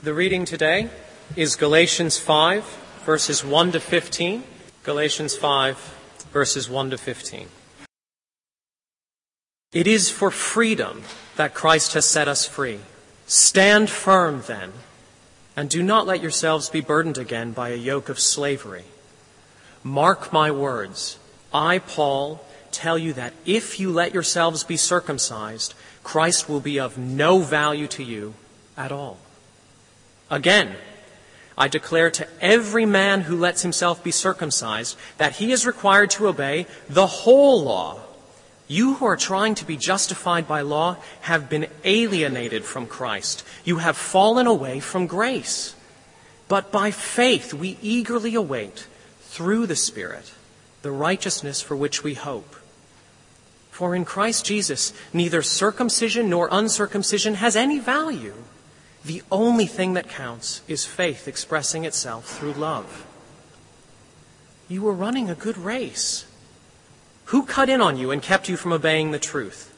The reading today is Galatians 5, verses 1 to 15. Galatians 5, verses 1 to 15. It is for freedom that Christ has set us free. Stand firm, then, and do not let yourselves be burdened again by a yoke of slavery. Mark my words. I, Paul, tell you that if you let yourselves be circumcised, Christ will be of no value to you at all. Again, I declare to every man who lets himself be circumcised that he is required to obey the whole law. You who are trying to be justified by law have been alienated from Christ. You have fallen away from grace. But by faith we eagerly await, through the Spirit, the righteousness for which we hope. For in Christ Jesus, neither circumcision nor uncircumcision has any value. The only thing that counts is faith expressing itself through love. You were running a good race. Who cut in on you and kept you from obeying the truth?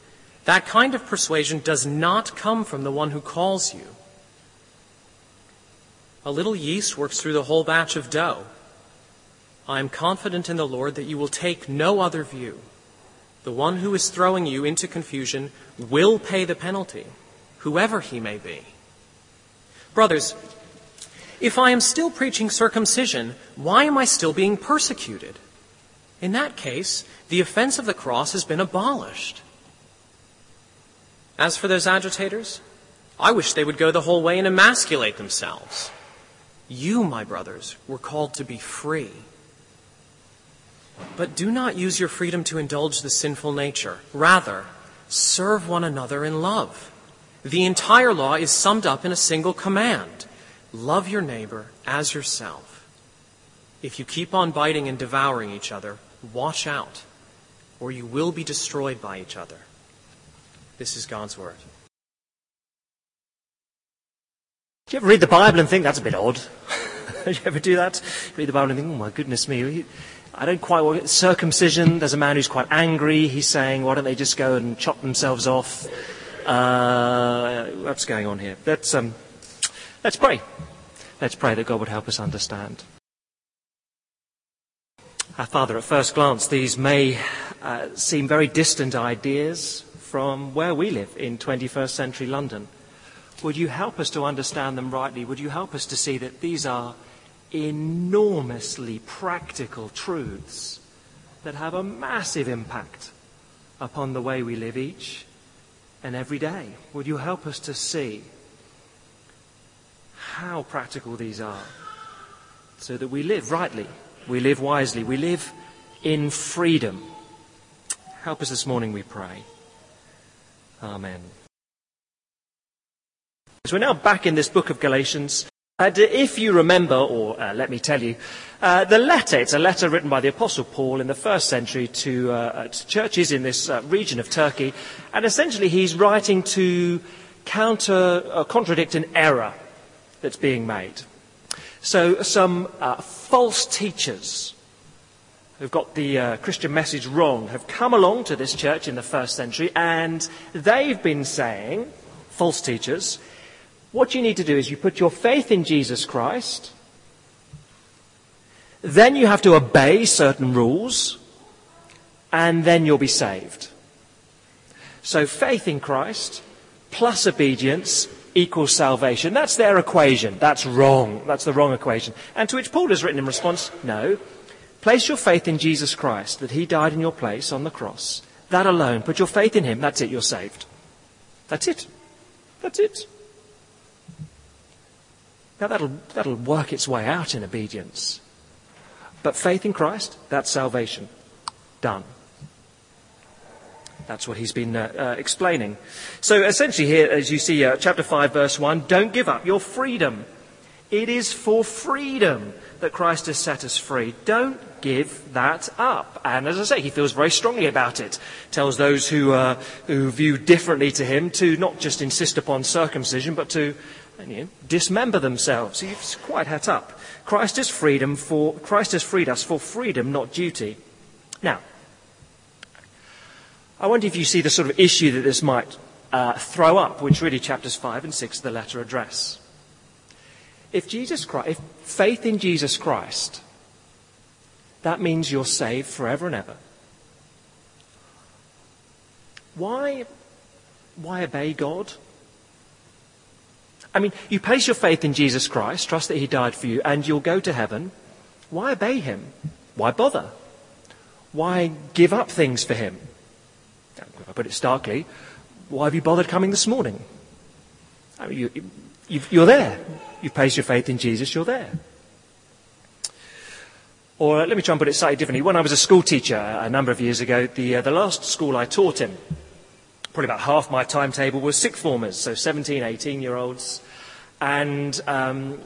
That kind of persuasion does not come from the one who calls you. A little yeast works through the whole batch of dough. I am confident in the Lord that you will take no other view. The one who is throwing you into confusion will pay the penalty, whoever he may be. Brothers, if I am still preaching circumcision, why am I still being persecuted? In that case, the offense of the cross has been abolished. As for those agitators, I wish they would go the whole way and emasculate themselves. You, my brothers, were called to be free. But do not use your freedom to indulge the sinful nature. Rather, serve one another in love. The entire law is summed up in a single command. Love your neighbor as yourself. If you keep on biting and devouring each other, watch out, or you will be destroyed by each other. This is God's word. Do you ever read the Bible and think, that's a bit odd? Do you ever do that? Read the Bible and think, oh my goodness me, I don't quite want it. Circumcision, there's a man who's quite angry. He's saying, why don't they just go and chop themselves off? What's going on here? Let's pray. Let's pray that God would help us understand. Our Father, at first glance, these may seem very distant ideas from where we live in 21st century London. Would you help us to understand them rightly? Would you help us to see that these are enormously practical truths that have a massive impact upon the way we live each and every day? Would you help us to see how practical these are so that we live rightly, we live wisely, we live in freedom. Help us this morning, we pray. Amen. So we're now back in this book of Galatians. And if you remember, or let me tell you, the letter, it's a letter written by the Apostle Paul in the first century to churches in this region of Turkey. And essentially he's writing to contradict an error that's being made. So some false teachers who've got the Christian message wrong have come along to this church in the first century, and they've been saying, false teachers, what you need to do is you put your faith in Jesus Christ, then you have to obey certain rules, and then you'll be saved. So faith in Christ plus obedience equals salvation. That's their equation. That's wrong. That's the wrong equation. And to which Paul has written in response, no, place your faith in Jesus Christ, that he died in your place on the cross. That alone. Put your faith in him. That's it. You're saved. That's it. That's it. Now that'll work its way out in obedience. But faith in Christ, that's salvation. Done. That's what he's been explaining. So essentially here, as you see, chapter 5, verse 1, don't give up your freedom. It is for freedom that Christ has set us free. Don't give that up. And as I say, he feels very strongly about it. Tells those who view differently to him to not just insist upon circumcision, but to dismember themselves. He's quite het up. Christ has freed us for freedom, not duty. Now, I wonder if you see the sort of issue that this might throw up, which really chapters 5 and 6 of the letter address. If faith in Jesus Christ, that means you're saved forever and ever. Why obey God? I mean, you place your faith in Jesus Christ, trust that he died for you, and you'll go to heaven. Why obey him? Why bother? Why give up things for him? If I put it starkly, why have you bothered coming this morning? I mean, you're there. You've placed your faith in Jesus, you're there. Or let me try and put it slightly differently. When I was a school teacher a number of years ago, the last school I taught in, probably about half my timetable was sixth formers, so 17, 18-year-olds. And don't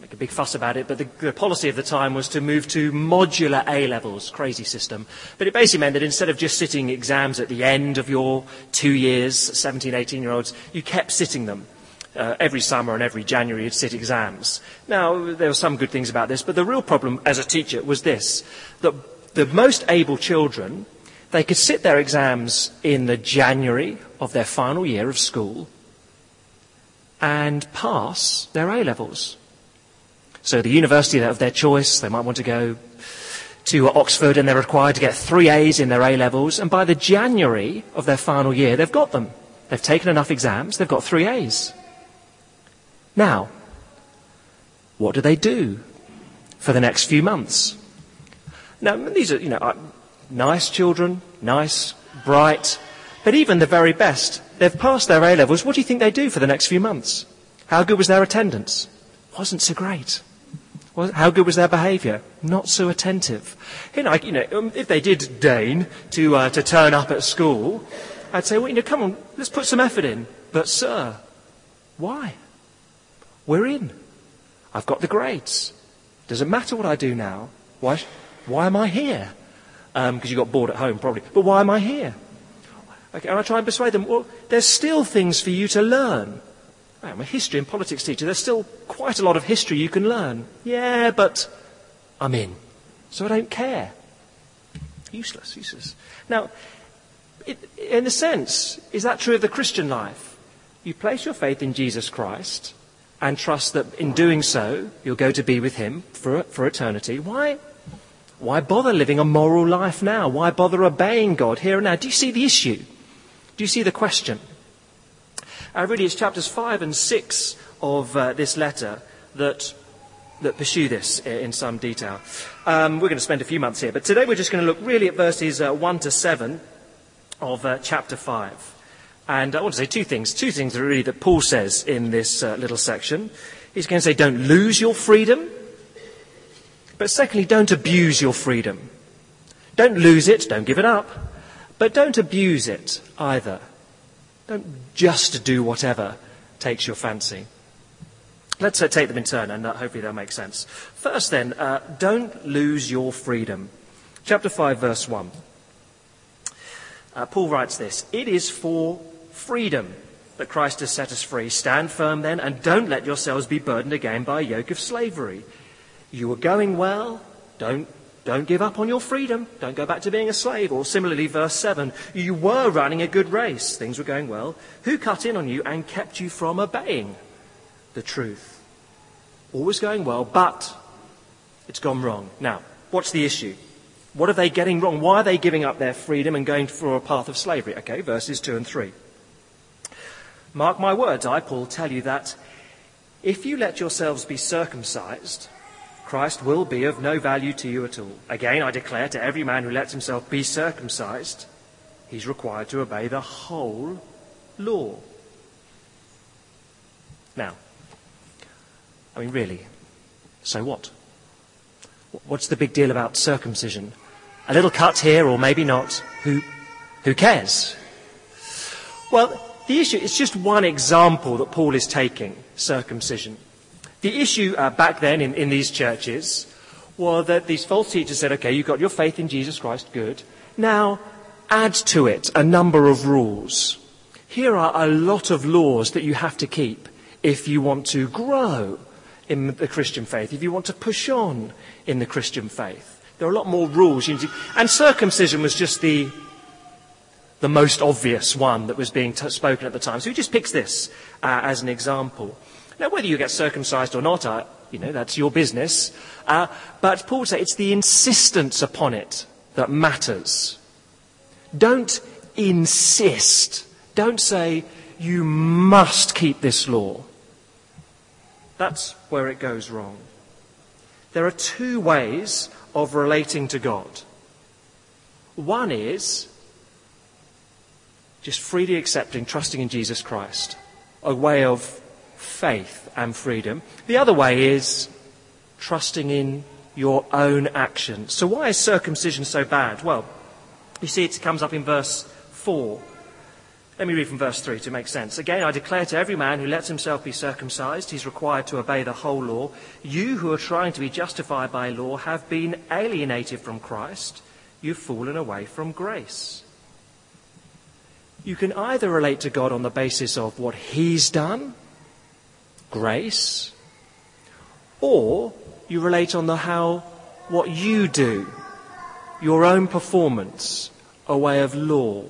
make a big fuss about it, but the policy of the time was to move to modular A-levels, crazy system. But it basically meant that instead of just sitting exams at the end of your 2 years, 17, 18-year-olds, you kept sitting them. Every summer and every January you'd sit exams. Now, there were some good things about this, but the real problem as a teacher was this, that the most able children, they could sit their exams in the January of their final year of school and pass their A-levels. So the university of their choice, they might want to go to Oxford and they're required to get 3 A's in their A-levels, and by the January of their final year, they've got them. They've taken enough exams, they've got 3 A's. Now, what do they do for the next few months? Now, these are, nice children, nice, bright, but even the very best, they've passed their A-levels. What do you think they do for the next few months? How good was their attendance? Wasn't so great. How good was their behaviour? Not so attentive. If they did deign to turn up at school, I'd say, come on, let's put some effort in. But, sir, why? We're in. I've got the grades. Doesn't matter what I do now. Why am I here? Because you got bored at home, probably. But why am I here? Okay, and I try and persuade them, well, there's still things for you to learn. I'm a history and politics teacher. There's still quite a lot of history you can learn. Yeah, but I'm in. So I don't care. Useless. Now, in a sense, is that true of the Christian life? You place your faith in Jesus Christ and trust that in doing so, you'll go to be with him for eternity. Why bother living a moral life now? Why bother obeying God here and now? Do you see the issue? Do you see the question? Really, it's chapters 5 and 6 of this letter that pursue this in some detail. We're going to spend a few months here, but today we're just going to look really at verses 1 to 7 of chapter 5. And I want to say two things really that Paul says in this little section. He's going to say, don't lose your freedom. But secondly, don't abuse your freedom. Don't lose it, don't give it up. But don't abuse it either. Don't just do whatever takes your fancy. Let's take them in turn, and hopefully that'll make sense. First then, don't lose your freedom. Chapter 5, verse 1. Paul writes this, it is for freedom that Christ has set us free. Stand firm then, and don't let yourselves be burdened again by a yoke of slavery. You were going well. Don't give up on your freedom. Don't go back to being a slave. Or similarly, verse 7, you were running a good race. Things were going well. Who cut in on you and kept you from obeying the truth? All was going well, but it's gone wrong. Now, what's the issue? What are they getting wrong? Why are they giving up their freedom and going for a path of slavery? Okay, verses 2 and 3. Mark my words, I, Paul, tell you that if you let yourselves be circumcised, Christ will be of no value to you at all. Again, I declare to every man who lets himself be circumcised, he's required to obey the whole law. Now, really, so what? What's the big deal about circumcision? A little cut here or maybe not. Who cares? Well, the issue is just one example that Paul is taking, circumcision. The issue back then in these churches was that these false teachers said, okay, you've got your faith in Jesus Christ, good. Now, add to it a number of rules. Here are a lot of laws that you have to keep if you want to grow in the Christian faith, if you want to push on in the Christian faith. There are a lot more rules you need to... And circumcision was just the most obvious one that was being spoken at the time. So he just picks this as an example. Now, whether you get circumcised or not, that's your business. But Paul would say it's the insistence upon it that matters. Don't insist. Don't say, you must keep this law. That's where it goes wrong. There are two ways of relating to God. One is just freely accepting, trusting in Jesus Christ, a way of faith and freedom. The other way is trusting in your own actions. So why is circumcision so bad? Well, you see it comes up in verse 4. Let me read from verse 3 to make sense. Again, I declare to every man who lets himself be circumcised, he's required to obey the whole law. You who are trying to be justified by law have been alienated from Christ. You've fallen away from grace. You can either relate to God on the basis of what he's done, grace, or you relate on what you do, your own performance, a way of law.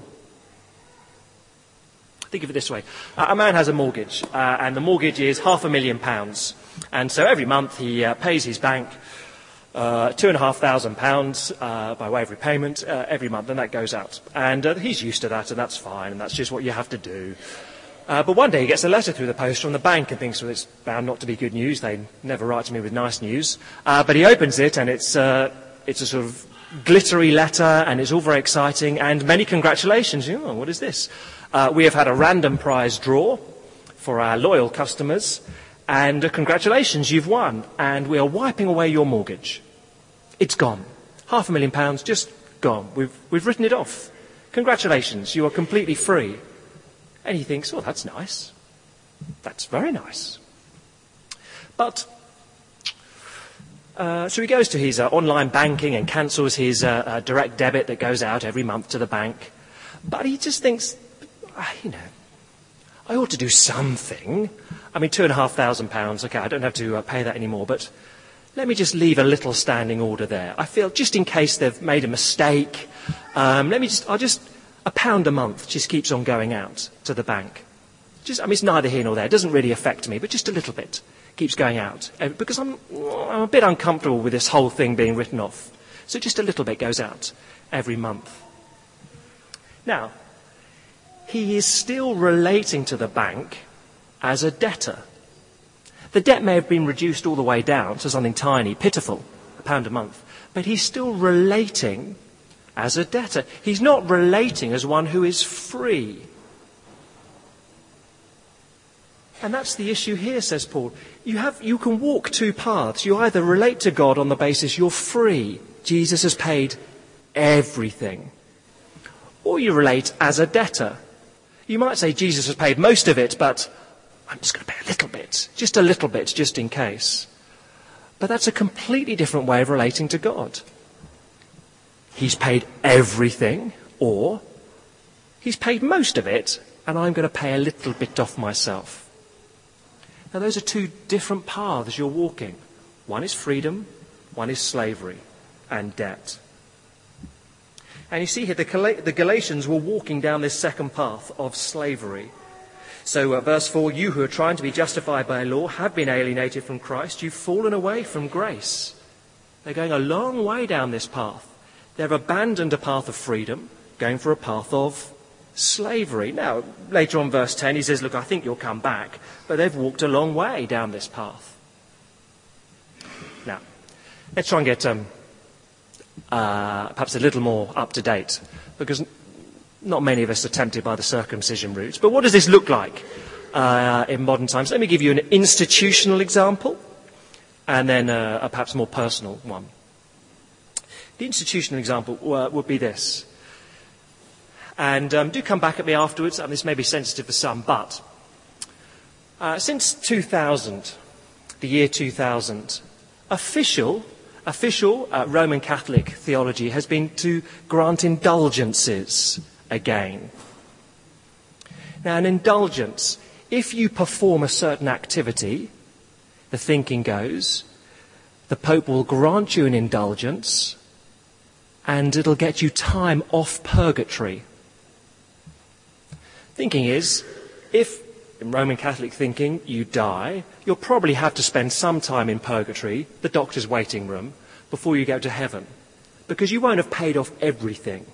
Think of it this way. A man has a mortgage, and the mortgage is £500,000. And so every month he pays his bank £2,500 by way of repayment every month, and that goes out. And he's used to that, and that's fine, and that's just what you have to do. But one day he gets a letter through the post from the bank and thinks, well, it's bound not to be good news. They never write to me with nice news. But he opens it, and it's a sort of glittery letter, and it's all very exciting, and many congratulations. Oh, what is this? We have had a random prize draw for our loyal customers, and congratulations, you've won, and we are wiping away your mortgage. It's gone. £500,000, just gone. We've written it off. Congratulations, you are completely free. And he thinks, oh, that's nice. That's very nice. But so he goes to his online banking and cancels his direct debit that goes out every month to the bank. But he just thinks, I ought to do something. I mean, £2,500, okay, I don't have to pay that anymore, but let me just leave a little standing order there. I feel just in case they've made a mistake, £1 a month just keeps on going out to the bank. It's neither here nor there. It doesn't really affect me, but just a little bit. Keeps going out because I'm a bit uncomfortable with this whole thing being written off. So just a little bit goes out every month. Now, he is still relating to the bank as a debtor. The debt may have been reduced all the way down to something tiny, pitiful, £1 a month, but he's still relating as a debtor. He's not relating as one who is free. And that's the issue here, says Paul. You can walk two paths. You either relate to God on the basis you're free. Jesus has paid everything. Or you relate as a debtor. You might say Jesus has paid most of it, but I'm just going to pay a little bit, just in case. But that's a completely different way of relating to God. He's paid everything, or he's paid most of it, and I'm going to pay a little bit off myself. Now, those are two different paths you're walking. One is freedom, one is slavery and debt. And you see here, the Galatians were walking down this second path of slavery. So verse 4, you who are trying to be justified by law have been alienated from Christ. You've fallen away from grace. They're going a long way down this path. They've abandoned a path of freedom, going for a path of slavery. Now, later on, verse 10, he says, look, I think you'll come back. But they've walked a long way down this path. Now, let's try and get perhaps a little more up to date, because not many of us are tempted by the circumcision route. But what does this look like in modern times? Let me give you an institutional example, and then a perhaps more personal one. The institutional example would be this. And do come back at me afterwards, and this may be sensitive for some, but since 2000, the year 2000, official Roman Catholic theology has been to grant indulgences again. Now, an indulgence, if you perform a certain activity, the thinking goes, the Pope will grant you an indulgence, and it'll get you time off purgatory. Thinking is, if In Roman Catholic thinking, you die, you'll probably have to spend some time in purgatory, the doctor's waiting room, before you go to heaven, because you won't have paid off everything.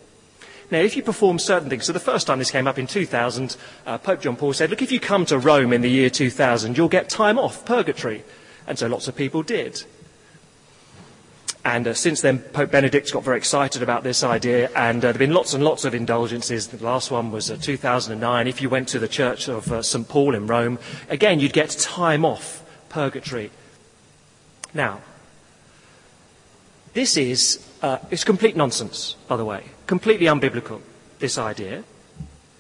Now, if you perform certain things, so the first time this came up in 2000, Pope John Paul said, look, if you come to Rome in the year 2000, you'll get time off purgatory. And so lots of people did. And since then, Pope Benedict's got very excited about this idea, and there have been lots and lots of indulgences. The last one was 2009. If you went to the Church of St. Paul in Rome, again, you'd get time off purgatory. Now, this is it's complete nonsense, by the way, completely unbiblical, this idea.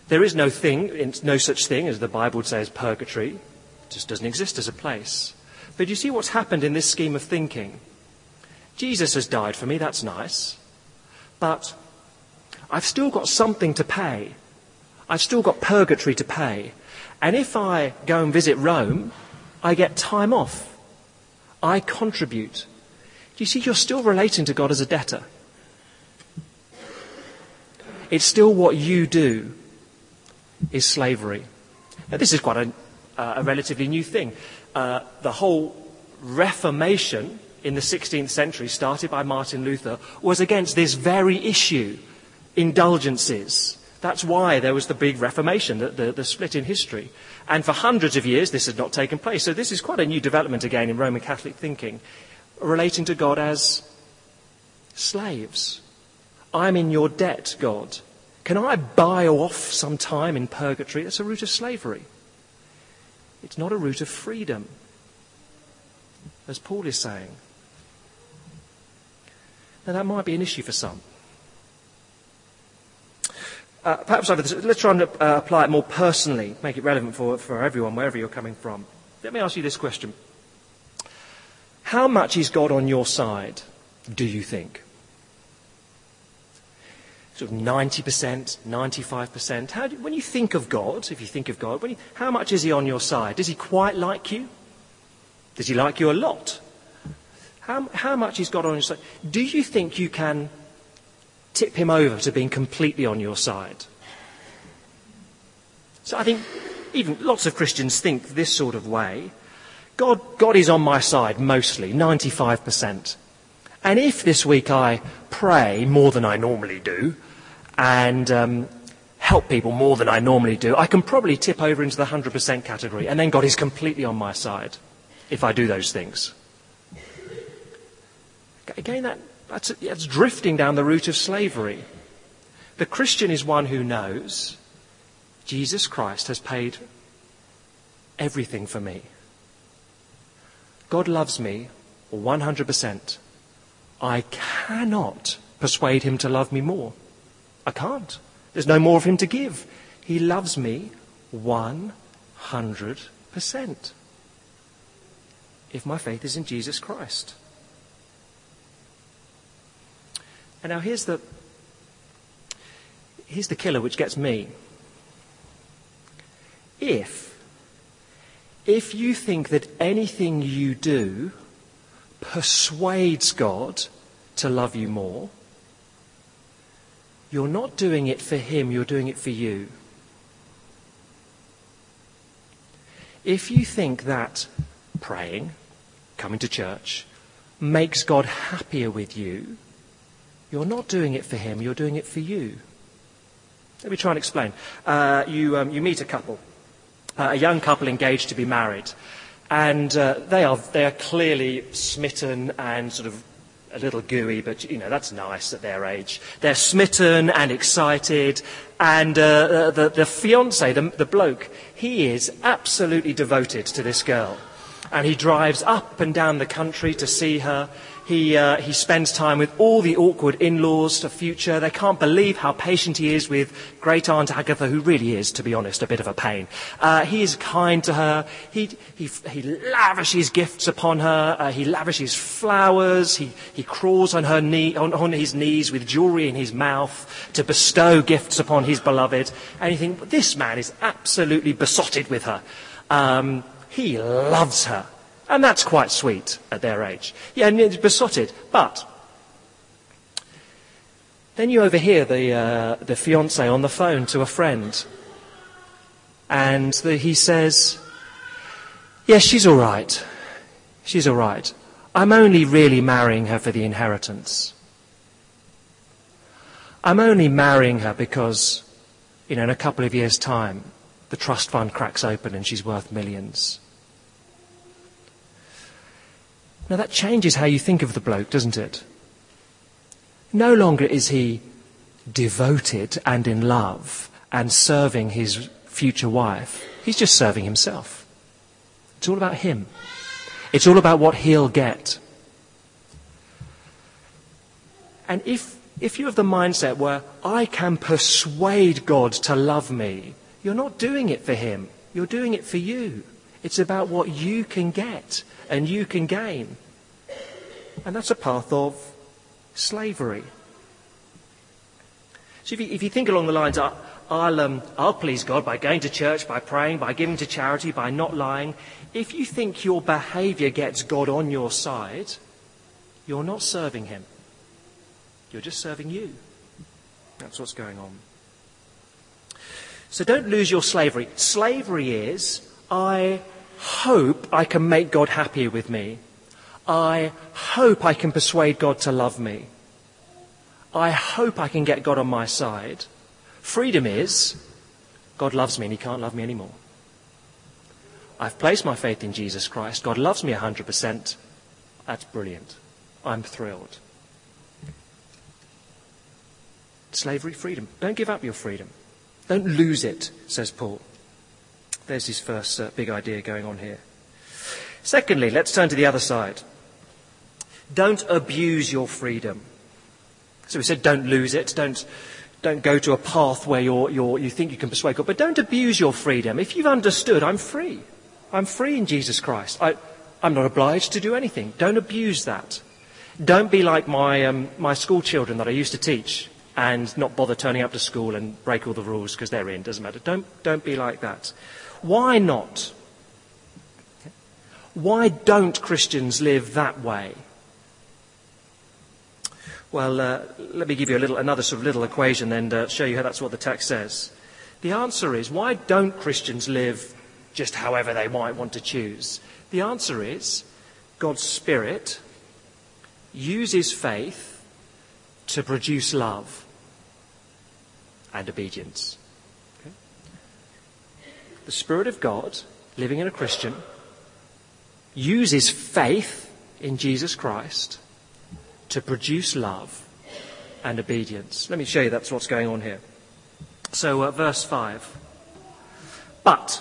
There is no such thing as the Bible would say as purgatory. It just doesn't exist as a place. But you see what's happened in this scheme of thinking. Jesus has died for me, that's nice, but I've still got something to pay. I've still got purgatory to pay. And if I go and visit Rome, I get time off. I contribute. You see, you're still relating to God as a debtor. It's still what you do is slavery. Now, this is quite a relatively new thing. The whole Reformation in the 16th century, started by Martin Luther, was against this very issue, indulgences. That's why there was the big Reformation, the split in history. And for hundreds of years, this had not taken place. So this is quite a new development, again, in Roman Catholic thinking, relating to God as slaves. I'm in your debt, God. Can I buy off some time in purgatory? That's a root of slavery. It's not a root of freedom, as Paul is saying. Now, that might be an issue for some. Perhaps let's try and apply it more personally, make it relevant for everyone, wherever you're coming from. Let me ask you this question. How much is God on your side, do you think? Sort of 90%, 95%. When you think of God, if you think of God, how much is he on your side? Does he quite like you? Does he like you a lot? How much is God on your side? Do you think you can tip him over to being completely on your side? So I think even lots of Christians think this sort of way. God is on my side mostly, 95%. And if this week I pray more than I normally do and help people more than I normally do, I can probably tip over into the 100% category, and then God is completely on my side if I do those things. Again, that's drifting down the route of slavery. The Christian is one who knows Jesus Christ has paid everything for me. God loves me 100%. I cannot persuade him to love me more. I can't. There's no more of him to give. He loves me 100%. If my faith is in Jesus Christ. And now here's the killer, which gets me. If you think that anything you do persuades God to love you more, you're not doing it for him, you're doing it for you. If you think that praying, coming to church, makes God happier with you, you're not doing it for him, you're doing it for you. Let me try and explain. You meet a couple, a young couple engaged to be married, and they are clearly smitten and sort of a little gooey, but you know that's nice at their age. They're smitten and excited, and the fiance, the bloke, he is absolutely devoted to this girl. And he drives up and down the country to see her. He spends time with all the awkward in-laws to future. They can't believe how patient he is with great Aunt Agatha, who really is, to be honest, a bit of a pain. He is kind to her. He lavishes gifts upon her. He lavishes flowers. He crawls on her knee, on his knees with jewelry in his mouth to bestow gifts upon his beloved. And you think, this man is absolutely besotted with her. He loves her. And that's quite sweet at their age. Yeah, and it's besotted. But then you overhear the fiancé on the phone to a friend. and he says, yes, she's all right. She's all right. I'm only really marrying her for the inheritance. I'm only marrying her because, in a couple of years' time, the trust fund cracks open and she's worth millions. Now that changes how you think of the bloke, doesn't it? No longer is he devoted and in love and serving his future wife. He's just serving himself. It's all about him. It's all about what he'll get. And if you have the mindset where I can persuade God to love me, you're not doing it for him. You're doing it for you. It's about what you can get and you can gain. And that's a path of slavery. So if you think along the lines, I'll please God by going to church, by praying, by giving to charity, by not lying. If you think your behaviour gets God on your side, you're not serving him. You're just serving you. That's what's going on. So don't lose your slavery. Slavery is, I hope I can make God happy with me. I hope I can persuade God to love me. I hope I can get God on my side. Freedom is, God loves me and he can't love me anymore. I've placed my faith in Jesus Christ. God loves me 100%. That's brilliant. I'm thrilled. Slavery, freedom. Don't give up your freedom. Don't lose it, says Paul. There's his first big idea going on here. Secondly, let's turn to the other side. Don't abuse your freedom. So we said don't lose it. Don't go to a path where you think you can persuade God. But don't abuse your freedom. If you've understood, I'm free. I'm free in Jesus Christ. I'm not obliged to do anything. Don't abuse that. Don't be like my school children that I used to teach. And not bother turning up to school and break all the rules because they're in. Doesn't matter. Don't be like that. Why not? Why don't Christians live that way? Well, let me give you another equation and show you how that's what the text says. The answer is, why don't Christians live just however they might want to choose? The answer is, God's Spirit uses faith to produce love and obedience. Okay? The Spirit of God, living in a Christian, uses faith in Jesus Christ to produce love and obedience. Let me show you that's what's going on here. So, verse 5. But,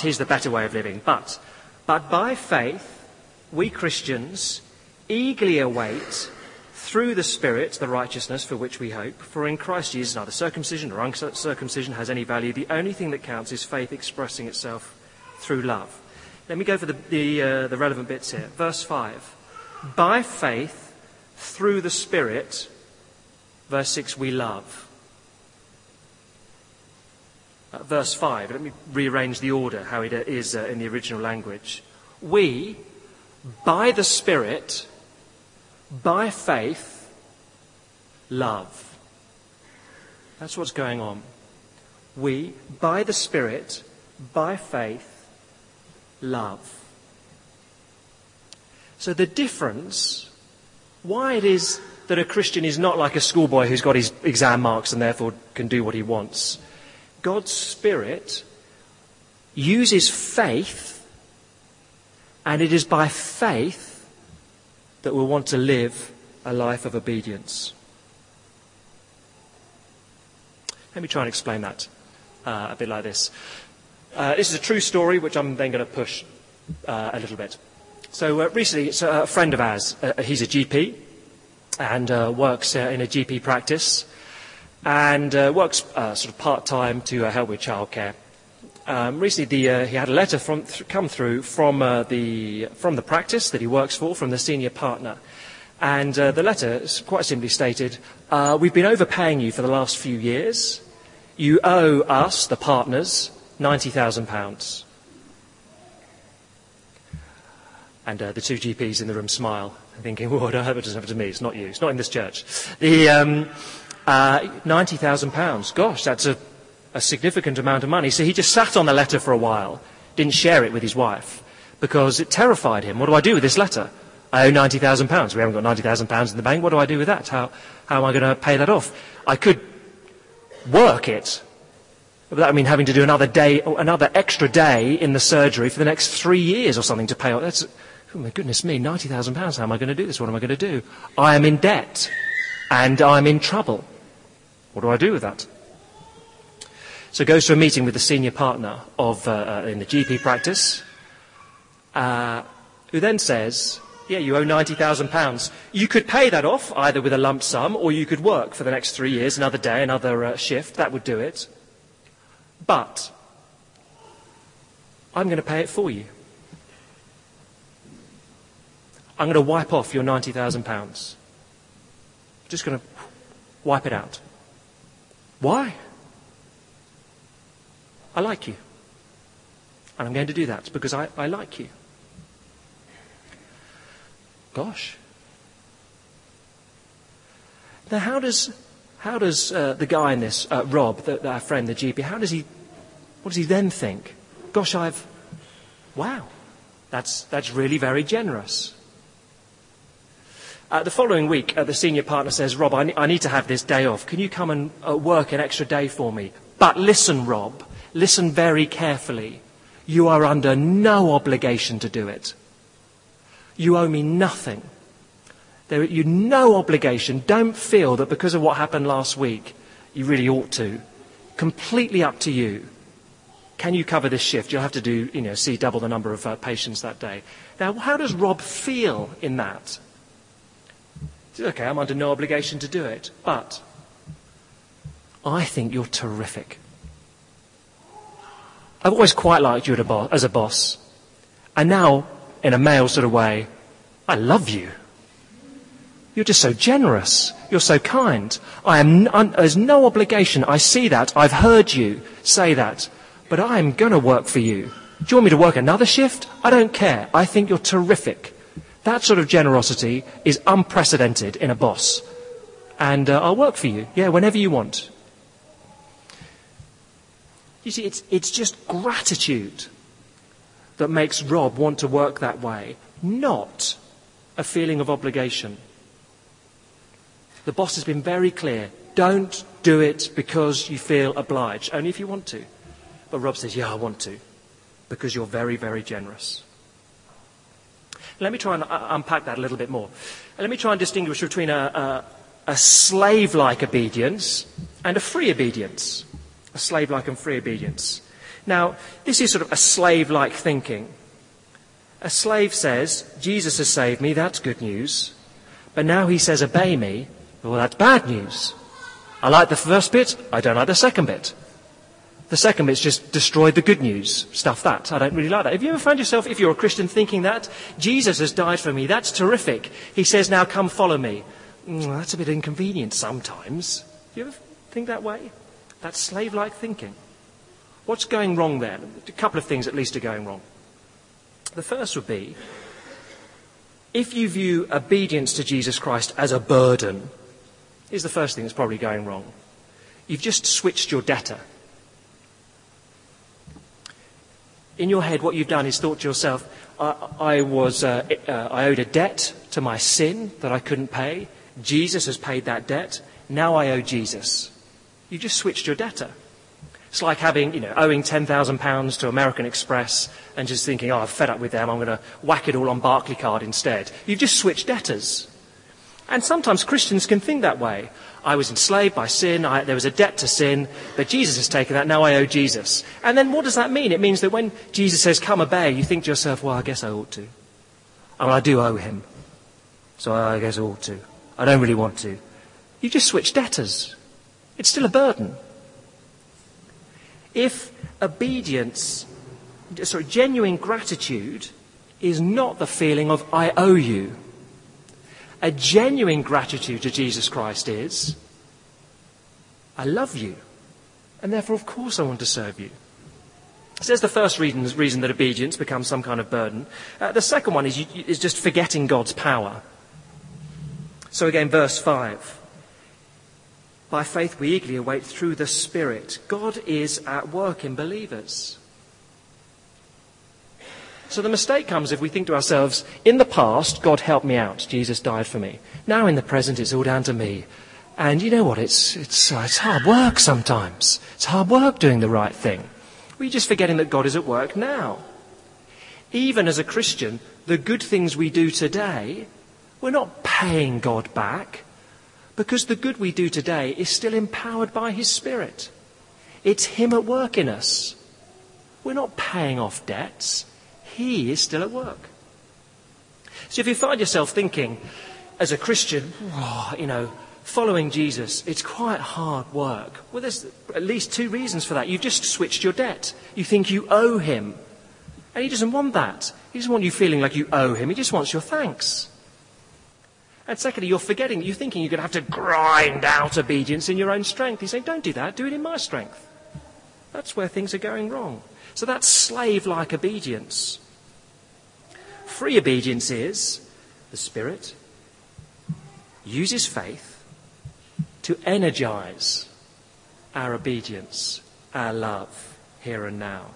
here's the better way of living. But by faith, we Christians eagerly await through the Spirit, the righteousness for which we hope. For in Christ Jesus, neither circumcision nor uncircumcision has any value. The only thing that counts is faith expressing itself through love. Let me go for the relevant bits here. Verse 5. By faith, through the Spirit, verse 6, we love. Verse 5, let me rearrange the order, how it is in the original language. We, by the Spirit, by faith, love. That's what's going on. We, by the Spirit, by faith, love. So the difference, why it is that a Christian is not like a schoolboy who's got his exam marks and therefore can do what he wants. God's Spirit uses faith, and it is by faith that we'll want to live a life of obedience. Let me try and explain that a bit like this. This is a true story, which I'm then going to push a little bit. So recently, it's a friend of ours. He's a GP and works in a GP practice and works sort of part-time to help with childcare. Recently, he had a letter come through from the practice that he works for, from the senior partner. And the letter quite simply stated, we've been overpaying you for the last few years. You owe us, the partners, £90,000. And the two GPs in the room smile, thinking, well, I hope it doesn't happen to me. It's not you. It's not in this church. The £90,000. Gosh, that's a a significant amount of money. So he just sat on the letter for a while, didn't share it with his wife, because it terrified him. What do I do with this letter? I owe £90,000. We haven't got £90,000 in the bank. What do I do with that? How am I going to pay that off? I could work it. But that would mean having to do another day, or another extra day in the surgery for the next 3 years or something to pay off. That's, oh my goodness me, £90,000. How am I going to do this? What am I going to do? I am in debt and I'm in trouble. What do I do with that? So he goes to a meeting with the senior partner of in the GP practice, who then says, yeah, you owe £90,000. You could pay that off either with a lump sum, or you could work for the next 3 years, another day, another shift. That would do it. But I'm going to pay it for you. I'm going to wipe off your £90,000. Just going to wipe it out. Why? I like you. And I'm going to do that because I like you. Gosh. Now how does the guy in this, Rob, our friend, the GP, what does he then think? Gosh, wow, that's really very generous. The following week, the senior partner says, Rob, I need to have this day off. Can you come and work an extra day for me? But listen, Rob, listen very carefully. You are under no obligation to do it. You owe me nothing. You no obligation. Don't feel that because of what happened last week, you really ought to. Completely up to you. Can you cover this shift? You'll have to do, see double the number of patients that day. Now, how does Rob feel in that? Okay, I'm under no obligation to do it, but I think you're terrific. I've always quite liked you as a boss. And now, in a male sort of way, I love you. You're just so generous. You're so kind. There's no obligation. I see that. I've heard you say that. But I'm going to work for you. Do you want me to work another shift? I don't care. I think you're terrific. That sort of generosity is unprecedented in a boss. And I'll work for you, whenever you want. You see, it's just gratitude that makes Rob want to work that way, not a feeling of obligation. The boss has been very clear, don't do it because you feel obliged, only if you want to. But Rob says, I want to, because you're very, very generous. Let me try and unpack that a little bit more. Let me try and distinguish between a slave-like obedience and a free obedience. A slave-like and free obedience. Now, this is sort of a slave-like thinking. A slave says, Jesus has saved me, that's good news. But now he says, obey me, well, that's bad news. I like the first bit, I don't like the second bit. The second bit's just destroyed the good news. Stuff that. I don't really like that. Have you ever found yourself, if you're a Christian, thinking that? Jesus has died for me. That's terrific. He says, now come follow me. That's a bit inconvenient sometimes. Do you ever think that way? That's slave-like thinking. What's going wrong there? A couple of things at least are going wrong. The first would be, if you view obedience to Jesus Christ as a burden, here's the first thing that's probably going wrong. You've just switched your debtor. In your head, what you've done is thought to yourself, I owed a debt to my sin that I couldn't pay. Jesus has paid that debt. Now I owe Jesus. You just switched your debtor. It's like having, owing £10,000 to American Express and just thinking, I'm fed up with them. I'm going to whack it all on Barclaycard instead. You've just switched debtors. And sometimes Christians can think that way. I was enslaved by sin, there was a debt to sin, but Jesus has taken that, now I owe Jesus. And then what does that mean? It means that when Jesus says, come obey, you think to yourself, well, I guess I ought to. I mean, I do owe him, so I guess I ought to. I don't really want to. You just switch debtors. It's still a burden. If genuine gratitude is not the feeling of I owe you, a genuine gratitude to Jesus Christ is, I love you, and therefore, of course, I want to serve you. So there's the first reason that obedience becomes some kind of burden. The second one is just forgetting God's power. So again, verse 5. By faith we eagerly await through the Spirit. God is at work in believers. So the mistake comes if we think to ourselves, in the past, God helped me out. Jesus died for me. Now in the present, it's all down to me. And you know what? It's hard work sometimes. It's hard work doing the right thing. We're just forgetting that God is at work now. Even as a Christian, the good things we do today, we're not paying God back, because the good we do today is still empowered by his Spirit. It's him at work in us. We're not paying off debts. He is still at work. So if you find yourself thinking, as a Christian, following Jesus, it's quite hard work. Well, there's at least two reasons for that. You've just switched your debt. You think you owe him. And he doesn't want that. He doesn't want you feeling like you owe him. He just wants your thanks. And secondly, you're thinking you're going to have to grind out obedience in your own strength. He's saying, don't do that. Do it in my strength. That's where things are going wrong. So that's slave-like obedience. Free obedience is the Spirit uses faith to energize our obedience, our love, here and now.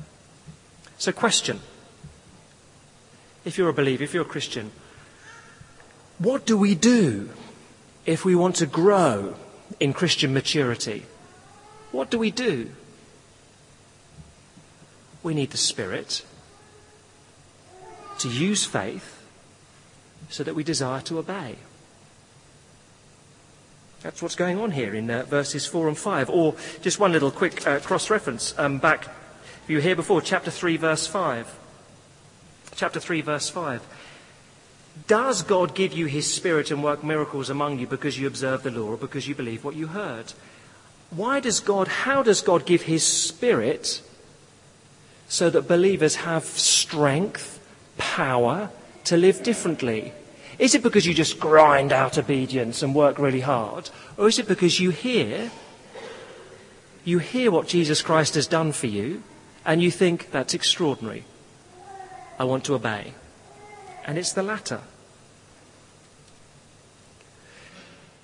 So question, if you're a believer, if you're a Christian, what do we do if we want to grow in Christian maturity? What do we do? We need the Spirit to use faith so that we desire to obey. That's what's going on here in verses 4 and 5. Or just one little quick cross-reference back. If you were here before, chapter 3, verse 5. Chapter 3, verse 5. Does God give you his Spirit and work miracles among you because you observe the law or because you believe what you heard? How does God give his Spirit so that believers have strength, power to live differently? Is it because you just grind out obedience and work really hard? Or is it because you hear what Jesus Christ has done for you and you think, that's extraordinary. I want to obey. And it's the latter.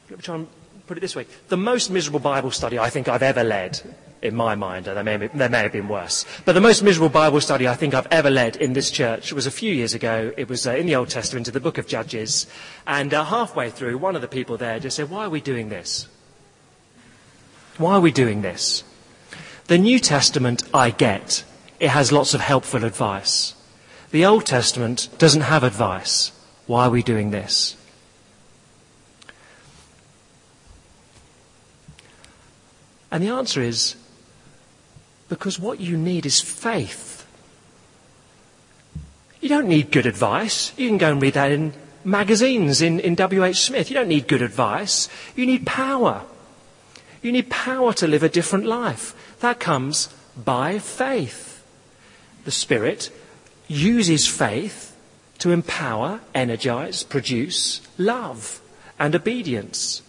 Let me try and put it this way. The most miserable Bible study I think I've ever led, in my mind, and there may have been worse, but the most miserable Bible study I think I've ever led in this church was a few years ago. It was in the Old Testament, in the book of Judges, and halfway through, one of the people there just said, why are we doing this? Why are we doing this? The New Testament, I get. It has lots of helpful advice. The Old Testament doesn't have advice. Why are we doing this? And the answer is, because what you need is faith. You don't need good advice. You can go and read that in magazines, in W.H. Smith. You don't need good advice. You need power. You need power to live a different life. That comes by faith. The Spirit uses faith to empower, energize, produce love and obedience.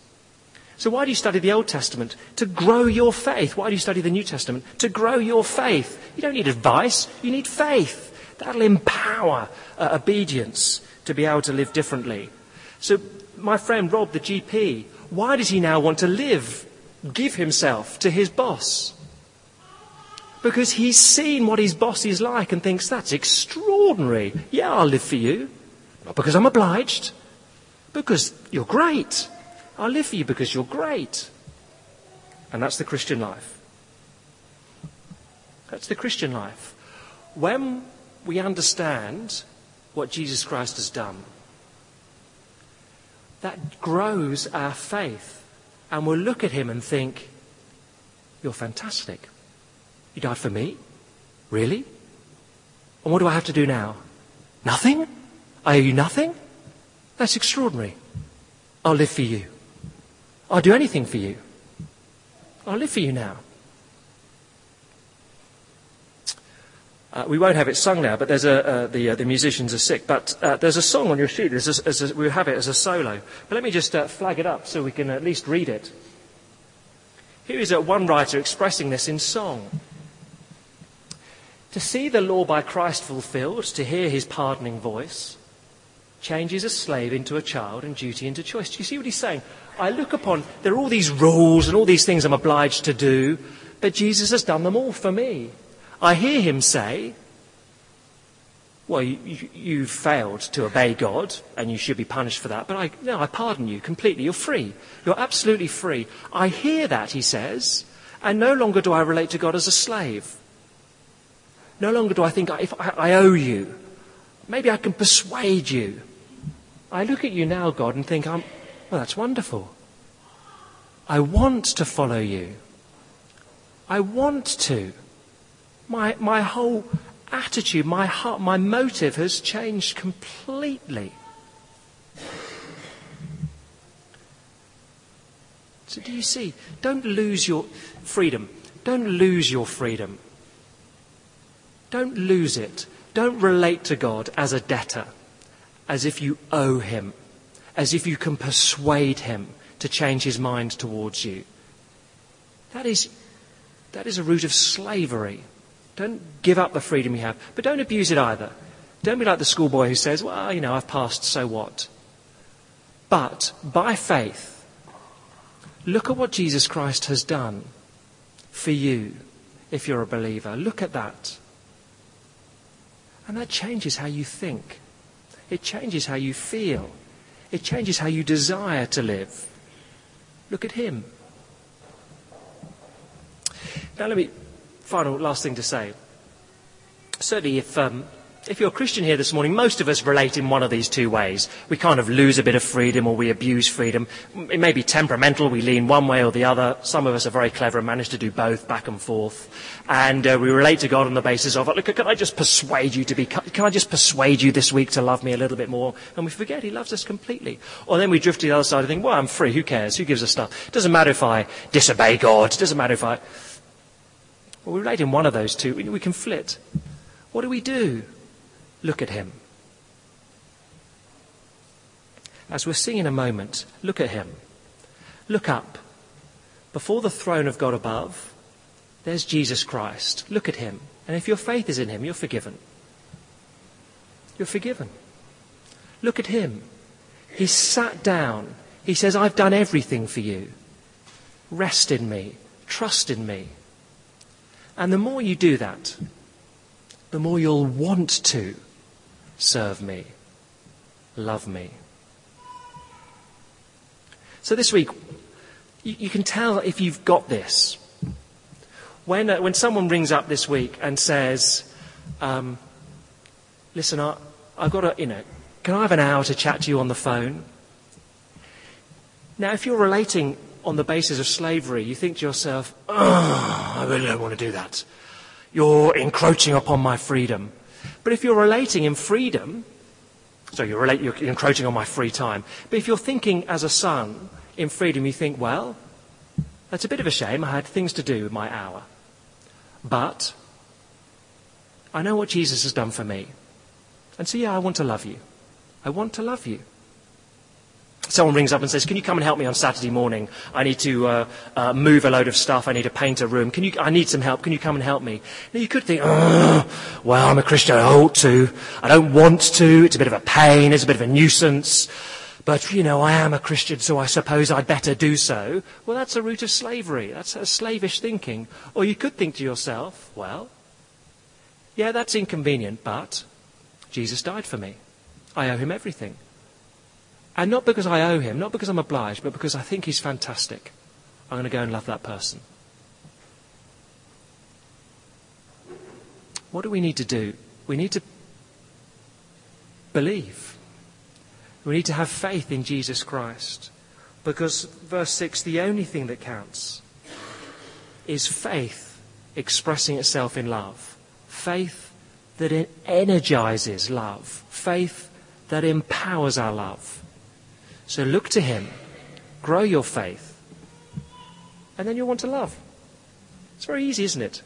So why do you study the Old Testament? To grow your faith. Why do you study the New Testament? To grow your faith. You don't need advice, you need faith. That'll empower obedience to be able to live differently. So my friend Rob, the GP, why does he now want to give himself to his boss? Because he's seen what his boss is like and thinks, that's extraordinary. Yeah, I'll live for you. Not because I'm obliged. Because you're great. I'll live for you because you're great. And that's the Christian life. That's the Christian life. When we understand what Jesus Christ has done, that grows our faith. And we'll look at him and think, you're fantastic. You died for me? Really? And what do I have to do now? Nothing? I owe you nothing? That's extraordinary. I'll live for you. I'll do anything for you. I'll live for you now. We won't have it sung now, but there's the musicians are sick. But there's a song on your sheet. We'll have it as a solo. But let me just flag it up so we can at least read it. Here is one writer expressing this in song. To see the law by Christ fulfilled, to hear his pardoning voice, changes a slave into a child and duty into choice. Do you see what he's saying? I look upon, there are all these rules and all these things I'm obliged to do, but Jesus has done them all for me. I hear him say, well, you failed to obey God and you should be punished for that, but I pardon you completely. You're free. You're absolutely free. I hear that, he says, and no longer do I relate to God as a slave. No longer do I think, if I owe you, maybe I can persuade you. I look at you now, God, and think, well, that's wonderful. I want to follow you. I want to. My whole attitude, my heart, my motive has changed completely. So do you see? Don't lose your freedom. Don't lose your freedom. Don't lose it. Don't relate to God as a debtor, as if you owe him, as if you can persuade him to change his mind towards you. That is a root of slavery. Don't give up the freedom you have, but don't abuse it either. Don't be like the schoolboy who says, well, I've passed, so what? But by faith, look at what Jesus Christ has done for you if you're a believer. Look at that. And that changes how you think. It changes how you feel. It changes how you desire to live. Look at him. Now last thing to say. Certainly if you're a Christian here this morning, most of us relate in one of these two ways. We kind of lose a bit of freedom or we abuse freedom. It may be temperamental, we lean one way or the other. Some of us are very clever and manage to do both, back and forth. And we relate to God on the basis of, look, can I just persuade you this week to love me a little bit more? And we forget he loves us completely. Or then we drift to the other side and think, well, I'm free, who cares? Who gives a stuff? Doesn't matter if I disobey God, doesn't matter if I... Well, we relate in one of those two. We can flit. What do? Look at him. As we'll sing in a moment, look at him. Look up. Before the throne of God above, there's Jesus Christ. Look at him. And if your faith is in him, you're forgiven. You're forgiven. Look at him. He sat down. He says, I've done everything for you. Rest in me. Trust in me. And the more you do that, the more you'll want to serve me, love me. So this week, you can tell if you've got this. When someone rings up this week and says, listen, I've got can I have an hour to chat to you on the phone? Now, if you're relating on the basis of slavery, you think to yourself, I really don't want to do that. You're encroaching upon my freedom. But if you're relating in freedom, so you're encroaching on my free time. But if you're thinking as a son in freedom, you think, well, that's a bit of a shame. I had things to do with my hour. But I know what Jesus has done for me. And so, I want to love you. I want to love you. Someone rings up and says, can you come and help me on Saturday morning? I need to move a load of stuff. I need to paint a room. I need some help. Can you come and help me? Now, you could think, well, I'm a Christian. I ought to. I don't want to. It's a bit of a pain. It's a bit of a nuisance. But, I am a Christian, so I suppose I'd better do so. Well, that's a root of slavery. That's a slavish thinking. Or you could think to yourself, well, yeah, that's inconvenient, but Jesus died for me. I owe him everything. And not because I owe him, not because I'm obliged, but because I think he's fantastic. I'm going to go and love that person. What do we need to do? We need to believe. We need to have faith in Jesus Christ. Because, verse 6, the only thing that counts is faith expressing itself in love. Faith that energizes love. Faith that empowers our love. So look to him, grow your faith, and then you'll want to love. It's very easy, isn't it?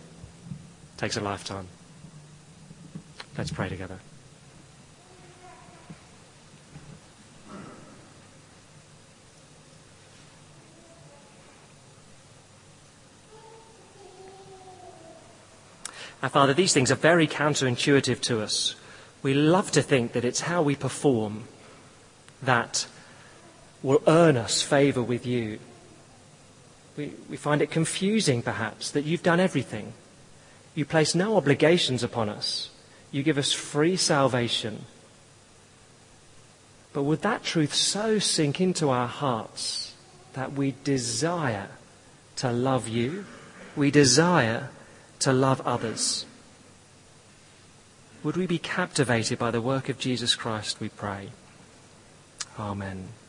It takes a lifetime. Let's pray together. Our Father, these things are very counterintuitive to us. We love to think that it's how we perform that will earn us favour with you. We find it confusing, perhaps, that you've done everything. You place no obligations upon us. You give us free salvation. But would that truth so sink into our hearts that we desire to love you? We desire to love others. Would we be captivated by the work of Jesus Christ, we pray. Amen.